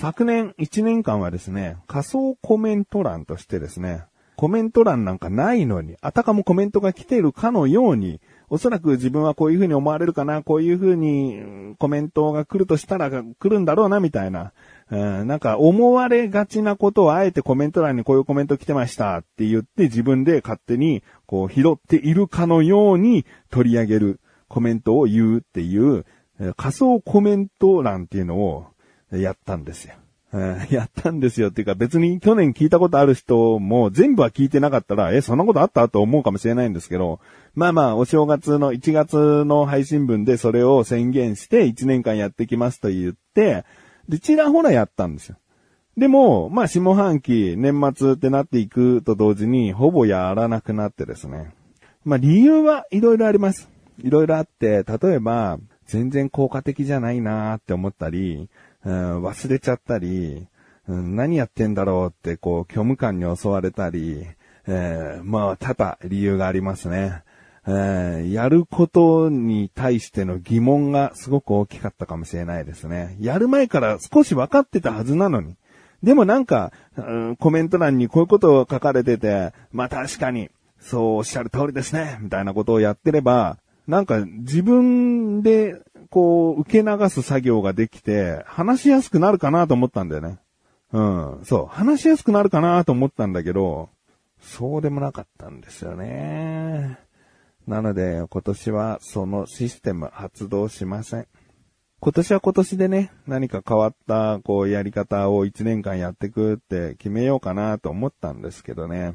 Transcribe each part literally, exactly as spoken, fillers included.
昨年いちねんかんはですね、仮想コメント欄としてですね、コメント欄なんかないのに、あたかもコメントが来ているかのように、おそらく自分はこういうふうに思われるかな、こういうふうにコメントが来るとしたら来るんだろうな、みたいな。うん、なんか思われがちなことをあえてコメント欄にこういうコメント来てましたって言って自分で勝手にこう拾っているかのように取り上げるコメントを言うっていう仮想コメント欄っていうのをやったんですよ。うん、やったんですよっていうか別に去年聞いたことある人も全部は聞いてなかったらえ、そんなことあった?と思うかもしれないんですけど、まあまあお正月のいちがつの配信分でそれを宣言していちねんかんやってきますと言ってで、ちらほらやったんですよ。でも、まあ、下半期、年末ってなっていくと同時に、ほぼやらなくなってですね。まあ、理由はいろいろあります。いろいろあって、例えば、全然効果的じゃないなーって思ったり、うん、忘れちゃったり、うん、何やってんだろうって、こう、虚無感に襲われたり、えー、まあ、多々理由がありますね。えー、やることに対しての疑問がすごく大きかったかもしれないですね。やる前から少し分かってたはずなのに。でもなんか、うん、コメント欄にこういうことを書かれてて、まあ確かに、そうおっしゃる通りですね、みたいなことをやってれば、なんか自分でこう受け流す作業ができて、話しやすくなるかなと思ったんだよね。うん、そう、話しやすくなるかなと思ったんだけど、そうでもなかったんですよね。なので今年はそのシステム発動しません。今年は今年でね、何か変わったこうやり方をいちねんかんやってくって決めようかなと思ったんですけどね。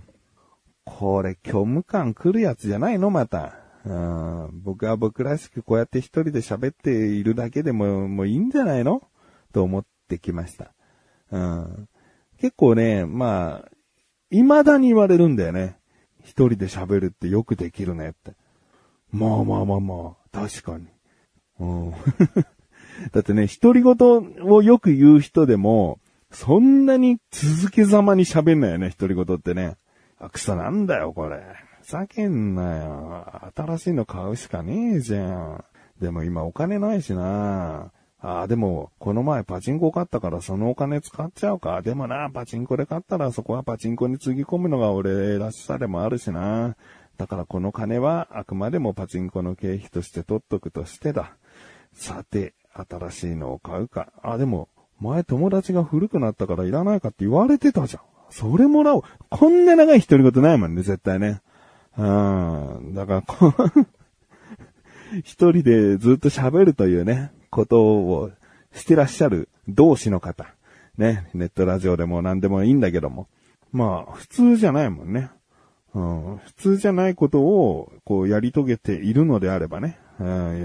これ虚無感来るやつじゃないのまた。うん、僕は僕らしくこうやって一人で喋っているだけでももういいんじゃないのと思ってきました。うん、結構ね、まあ未だに言われるんだよね。一人で喋るってよくできるねって。まあまあまあまあ、確かに。うん、だってね、独り言をよく言う人でも、そんなに続けざまに喋んないよね、独り言ってね。あ、くそなんだよ、これ。ふざけんなよ。新しいの買うしかねえじゃん。でも今お金ないしな。あ、でも、この前パチンコ買ったからそのお金使っちゃうか。でもな、パチンコで買ったらそこはパチンコにつぎ込むのが俺らしさでもあるしな。だからこの金はあくまでもパチンコの経費として取っとくとしてだ。さて、新しいのを買うか。あ、でも、前友達が古くなったからいらないかって言われてたじゃん。それもらおう。こんな長い独り言ないもんね、絶対ね。うん。だからこう、一人でずっと喋るというね。ことをしてらっしゃる同士の方ね、ネットラジオでも何でもいいんだけども、まあ普通じゃないもんね、うん、普通じゃないことをこうやり遂げているのであればね、うん、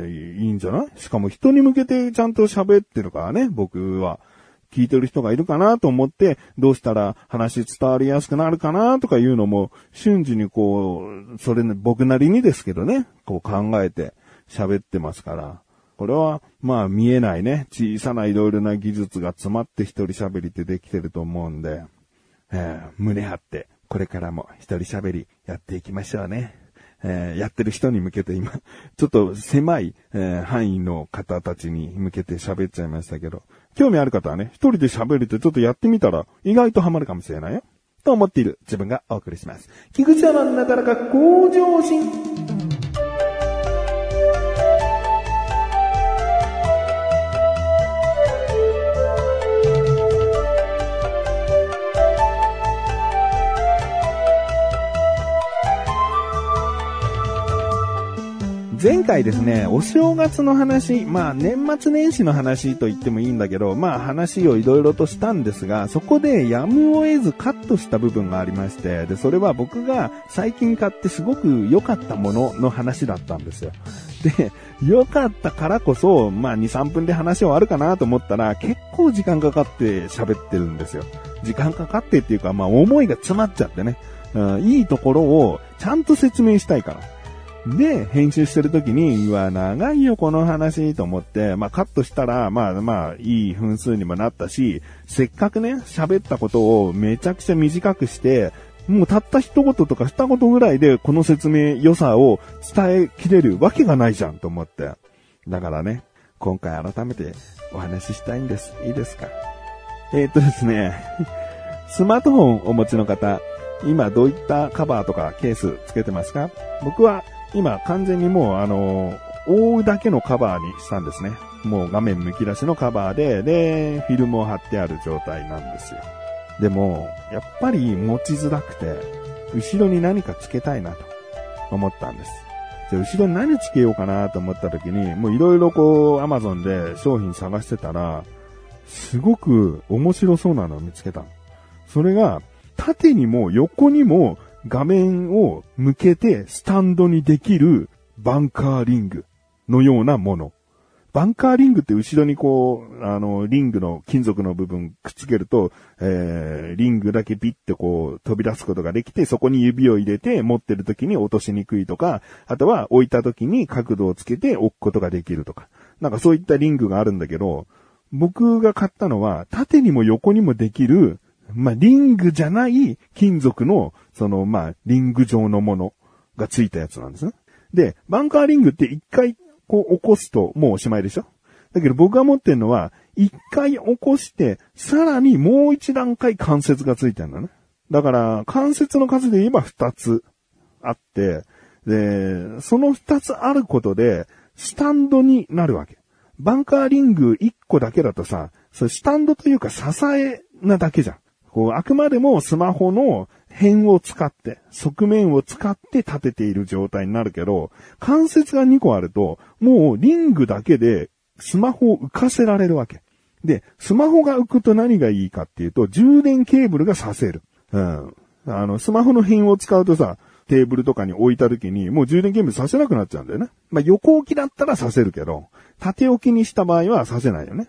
いいんじゃない?しかも人に向けてちゃんと喋ってるからね、僕は聞いてる人がいるかなと思ってどうしたら話伝わりやすくなるかなとかいうのも瞬時にこうそれ僕なりにですけどね、こう考えて喋ってますから、これは、まあ見えないね、小さないろいろな技術が詰まって一人喋りってできてると思うんで、えー、胸張って、これからも一人喋りやっていきましょうね。えー、やってる人に向けて今、ちょっと狭い、えー、範囲の方たちに向けて喋っちゃいましたけど、興味ある方はね、一人で喋るってちょっとやってみたら意外とハマるかもしれないよ。と思っている自分がお送りします。菊池アナのなだらか向上心。前回ですね、お正月の話、まあ年末年始の話と言ってもいいんだけど、まあ話をいろいろとしたんですが、そこでやむを得ずカットした部分がありまして、で、それは僕が最近買ってすごく良かったものの話だったんですよ。で、良かったからこそ、まあに、さんぷんで話終わるかなと思ったら、結構時間かかって喋ってるんですよ。時間かかってっていうか、まあ思いが詰まっちゃってね、うん、いいところをちゃんと説明したいから。で、編集してる時に、うわ、長いよ、この話、と思って、まあ、カットしたら、まあ、まあ、いい分数にもなったし、せっかくね、喋ったことをめちゃくちゃ短くして、もうたった一言とか二言ぐらいで、この説明良さを伝えきれるわけがないじゃん、と思って。だからね、今回改めてお話ししたいんです。いいですか?えー、っとですね、スマートフォンをお持ちの方、今どういったカバーとかケースつけてますか？僕は今完全にもうあの、覆うだけのカバーにしたんですね。もう画面むき出しのカバーで、で、フィルムを貼ってある状態なんですよ。でも、やっぱり持ちづらくて、後ろに何かつけたいなと思ったんです。で、後ろに何つけようかなと思った時に、もういろいろこう、Amazon で商品探してたら、すごく面白そうなのを見つけたの。それが、縦にも横にも画面を向けてスタンドにできるバンカーリングのようなもの。バンカーリングって後ろにこう、あの、リングの金属の部分くっつけると、えー、リングだけピッてこう飛び出すことができて、そこに指を入れて持ってる時に落としにくいとか、あとは置いた時に角度をつけて置くことができるとか。なんかそういったリングがあるんだけど、僕が買ったのは縦にも横にもできる、まあ、リングじゃない金属の、その、まあ、リング状のものがついたやつなんですね。で、バンカーリングって一回こう起こすともうおしまいでしょ？だけど僕が持ってるのは一回起こしてさらにもう一段階関節がついてるんだね。だから関節の数で言えば二つあって、で、その二つあることでスタンドになるわけ。バンカーリング一個だけだとさ、それスタンドというか支えなだけじゃん。こうあくまでもスマホの辺を使って、側面を使って立てている状態になるけど、関節がにこあると、もうリングだけでスマホを浮かせられるわけ。で、スマホが浮くと何がいいかっていうと、充電ケーブルがさせる。うん。あの、スマホの辺を使うとさ、テーブルとかに置いた時に、もう充電ケーブルさせなくなっちゃうんだよね。まあ、横置きだったらさせるけど、縦置きにした場合はさせないよね。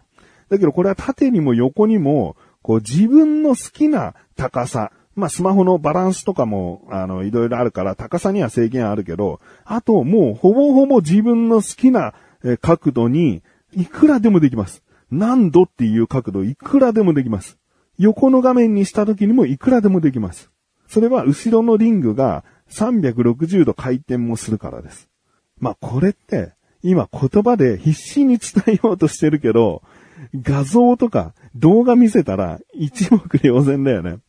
だけどこれは縦にも横にも、こう自分の好きな高さ、まあ、スマホのバランスとかも、あの、いろいろあるから、高さには制限あるけど、あと、もう、ほぼほぼ自分の好きな角度に、いくらでもできます。何度っていう角度、いくらでもできます。横の画面にした時にも、いくらでもできます。それは、後ろのリングがさんびゃくろくじゅうど回転もするからです。まあ、これって、今、言葉で必死に伝えようとしてるけど、画像とか動画見せたら、一目瞭然だよね。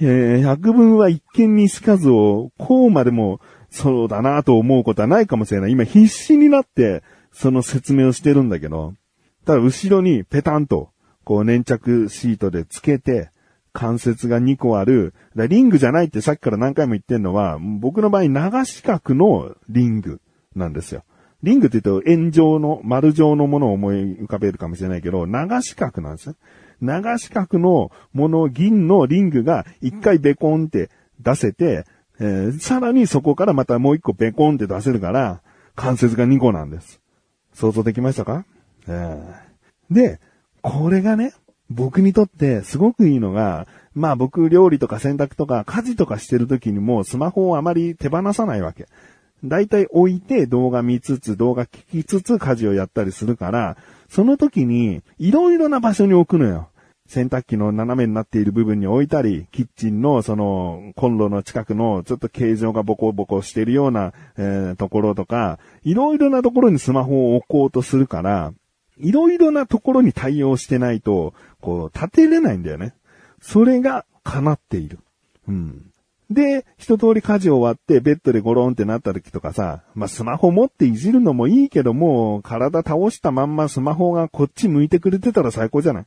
えー、百聞は一見にしかずを、こうまでも、そうだなと思うことはないかもしれない。今必死になって、その説明をしてるんだけど、ただ後ろにペタンと、こう粘着シートでつけて、関節がにこある、だリングじゃないってさっきから何回も言ってんのは、僕の場合長四角のリングなんですよ。リングって言うと円状の、丸状のものを思い浮かべるかもしれないけど、長四角なんですね。長四角のもの、銀のリングが一回ベコンって出せて、えー、さらにそこからまたもう一個ベコンって出せるから、関節がにこなんです。想像できましたか？えー、で、これがね、僕にとってすごくいいのが、まあ僕料理とか洗濯とか家事とかしてる時にもスマホをあまり手放さないわけ。だいたい置いて動画見つつ、動画聞きつつ家事をやったりするから、その時にいろいろな場所に置くのよ。洗濯機の斜めになっている部分に置いたり、キッチンのそのコンロの近くのちょっと形状がボコボコしてるような、えー、ところとか、いろいろなところにスマホを置こうとするから、いろいろなところに対応してないと、こう、立てれないんだよね。それが叶っている。うん。で、一通り家事終わってベッドでゴロンってなった時とかさ、まあ、スマホ持っていじるのもいいけども、体倒したまんまスマホがこっち向いてくれてたら最高じゃない？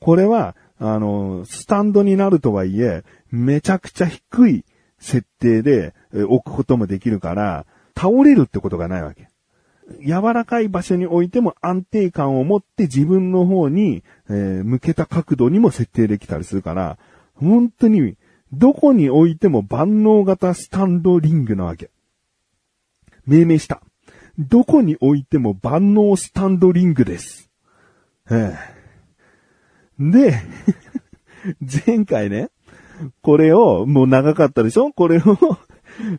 これは、あの、スタンドになるとはいえ、めちゃくちゃ低い設定で置くこともできるから、倒れるってことがないわけ。柔らかい場所に置いても安定感を持って自分の方に、えー、向けた角度にも設定できたりするから、本当に、どこに置いても万能型スタンドリングなわけ。命名した。どこに置いても万能スタンドリングです。ええ、で、前回ね、これを、もう長かったでしょ？これを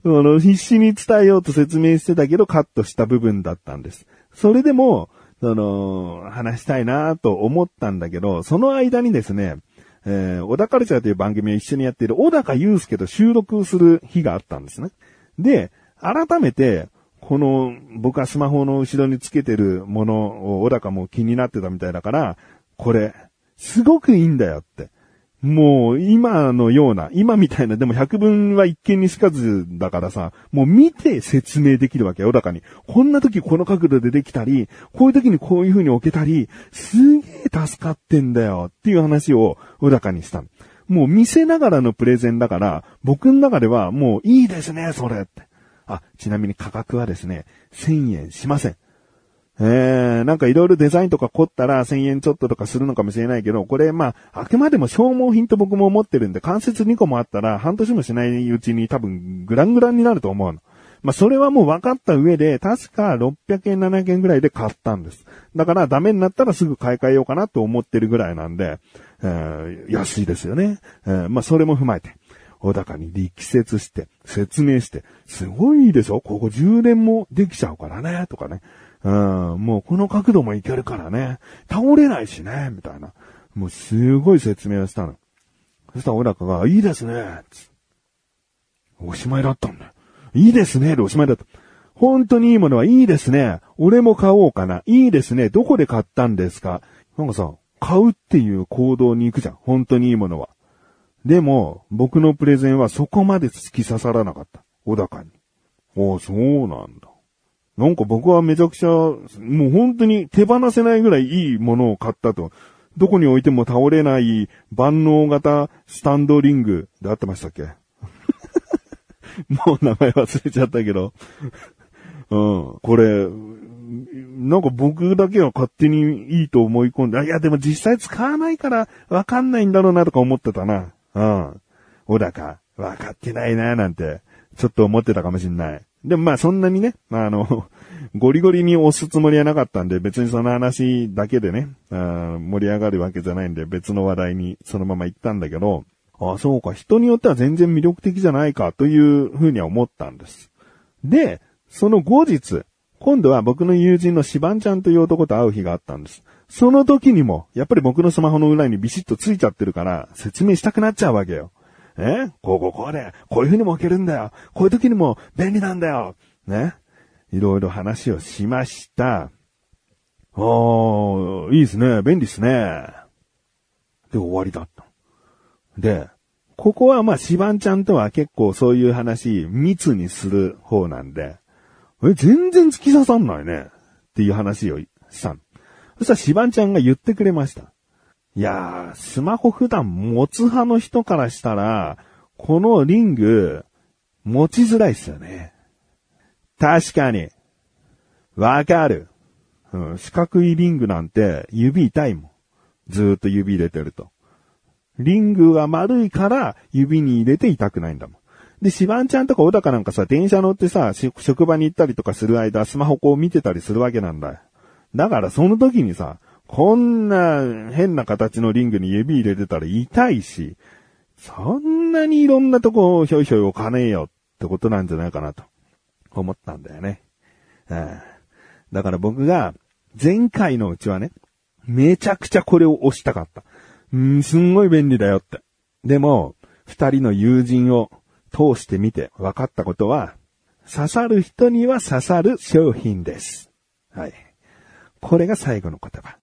あの、必死に伝えようと説明してたけどカットした部分だったんです。それでも、その、話したいなと思ったんだけど、その間にですね、えー、小田カルチャーという番組を一緒にやっている小高祐介と収録する日があったんですね。で、改めて、この、僕はスマホの後ろにつけてるものを小高も気になってたみたいだから、これ、すごくいいんだよって。もう今のような、今みたいな、でも百聞は一見にしかずだからさ、もう見て説明できるわけよ。だからに、こんな時この角度でできたり、こういう時にこういう風に置けたり、すげえ助かってんだよっていう話を小高にした。もう見せながらのプレゼンだから、僕の中ではもういいですね、それって。あ、ちなみに価格はですね、せんえんしません。えー、なんかいろいろデザインとか凝ったらせんえんちょっととかするのかもしれないけど、これまあ、あくまでも消耗品と僕も思ってるんで、関節にこもあったら半年もしないうちに多分グラングランになると思うの。まあ、それはもう分かった上で、確かろっぴゃくえん、ななひゃくえんぐらいで買ったんです。だからダメになったらすぐ買い替えようかなと思ってるぐらいなんで、えー、安いですよね。えー、まあ、それも踏まえて。小高に力説して、説明して、すごいでしょ？ここじゅうねんもできちゃうからね、とかね。うん、もうこの角度もいけるからね。倒れないしね、みたいな。もうすごい説明をしたの。そしたら小高が、いいですね、つ。おしまいだったんだよ。いいですね、でおしまいだった。本当にいいものはいいですね。俺も買おうかな。いいですね。どこで買ったんですか？なんかさ、買うっていう行動に行くじゃん。本当にいいものは。でも、僕のプレゼンはそこまで突き刺さらなかった。小高に。ああ、そうなんだ。なんか僕はめちゃくちゃ、もう本当に手放せないぐらいいいものを買ったと。どこに置いても倒れない万能型スタンドリングで合ってましたっけ？もう名前忘れちゃったけど。うん。これ、なんか僕だけは勝手にいいと思い込んで、いやでも実際使わないからわかんないんだろうなとか思ってたな。うん。小高、わかってないな、なんて、ちょっと思ってたかもしんない。でもまあそんなにね、あの、ゴリゴリに押すつもりはなかったんで、別にその話だけでね、あ盛り上がるわけじゃないんで、別の話題にそのまま行ったんだけど、ああそうか、人によっては全然魅力的じゃないかというふうには思ったんです。で、その後日、今度は僕の友人のシバンちゃんという男と会う日があったんです。その時にも、やっぱり僕のスマホの裏にビシッとついちゃってるから、説明したくなっちゃうわけよ。ね、こうこうこうで、こういう風にも置けるんだよ。こういう時にも便利なんだよ。ね。いろいろ話をしました。あー、いいですね。便利ですね。で、終わりだった。で、ここはまあ、シバンちゃんとは結構そういう話、密にする方なんで、え、全然突き刺さんないね。っていう話をしたの。そしたらシバンちゃんが言ってくれました。いやー、スマホ普段持つ派の人からしたら、このリング、持ちづらいっすよね。確かに。わかる。うん、四角いリングなんて指痛いもん。ずーっと指入れてると。リングは丸いから指に入れて痛くないんだもん。で、シバンちゃんとか小高なんかさ、電車乗ってさ、職場に行ったりとかする間、スマホこう見てたりするわけなんだよ。だからその時にさ、こんな変な形のリングに指入れてたら痛いし、そんなにいろんなとこをひょいひょい置かねえよってことなんじゃないかなと思ったんだよね。うん、だから僕が前回のうちはね、めちゃくちゃこれを押したかった。うん、すんごい便利だよって。でも、二人の友人を通してみて分かったことは、刺さる人には刺さる商品です。はい。これが最後の言葉。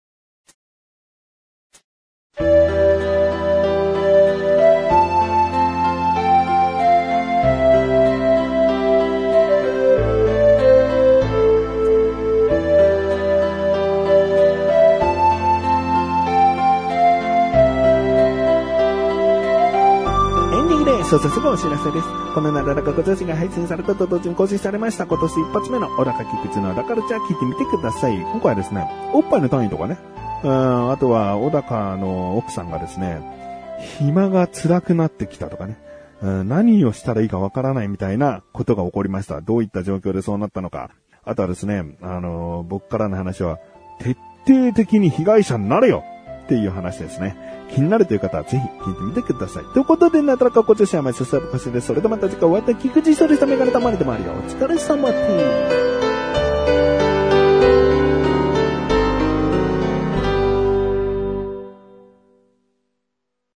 そうそうすぐお知らせです。このなだらかご女子が配信されたと同時に更新されました今年一発目の小高菊池の小高ルチャー聞いてみてください。今回はですね、おっぱいの単位とかね、うん、あとは小高の奥さんがですね、暇が辛くなってきたとかね、うん、何をしたらいいかわからないみたいなことが起こりました。どういった状況でそうなったのか。あとはですね、あのー、僕からの話は徹底的に被害者になれよっていう話ですね。気になるという方はぜひ聞いてみてください。ということで、なだらかご女子は毎週さらばこしです。それではまた次回お会いした菊池翔でした。メガネたまりでもあるよ。お疲れ様です。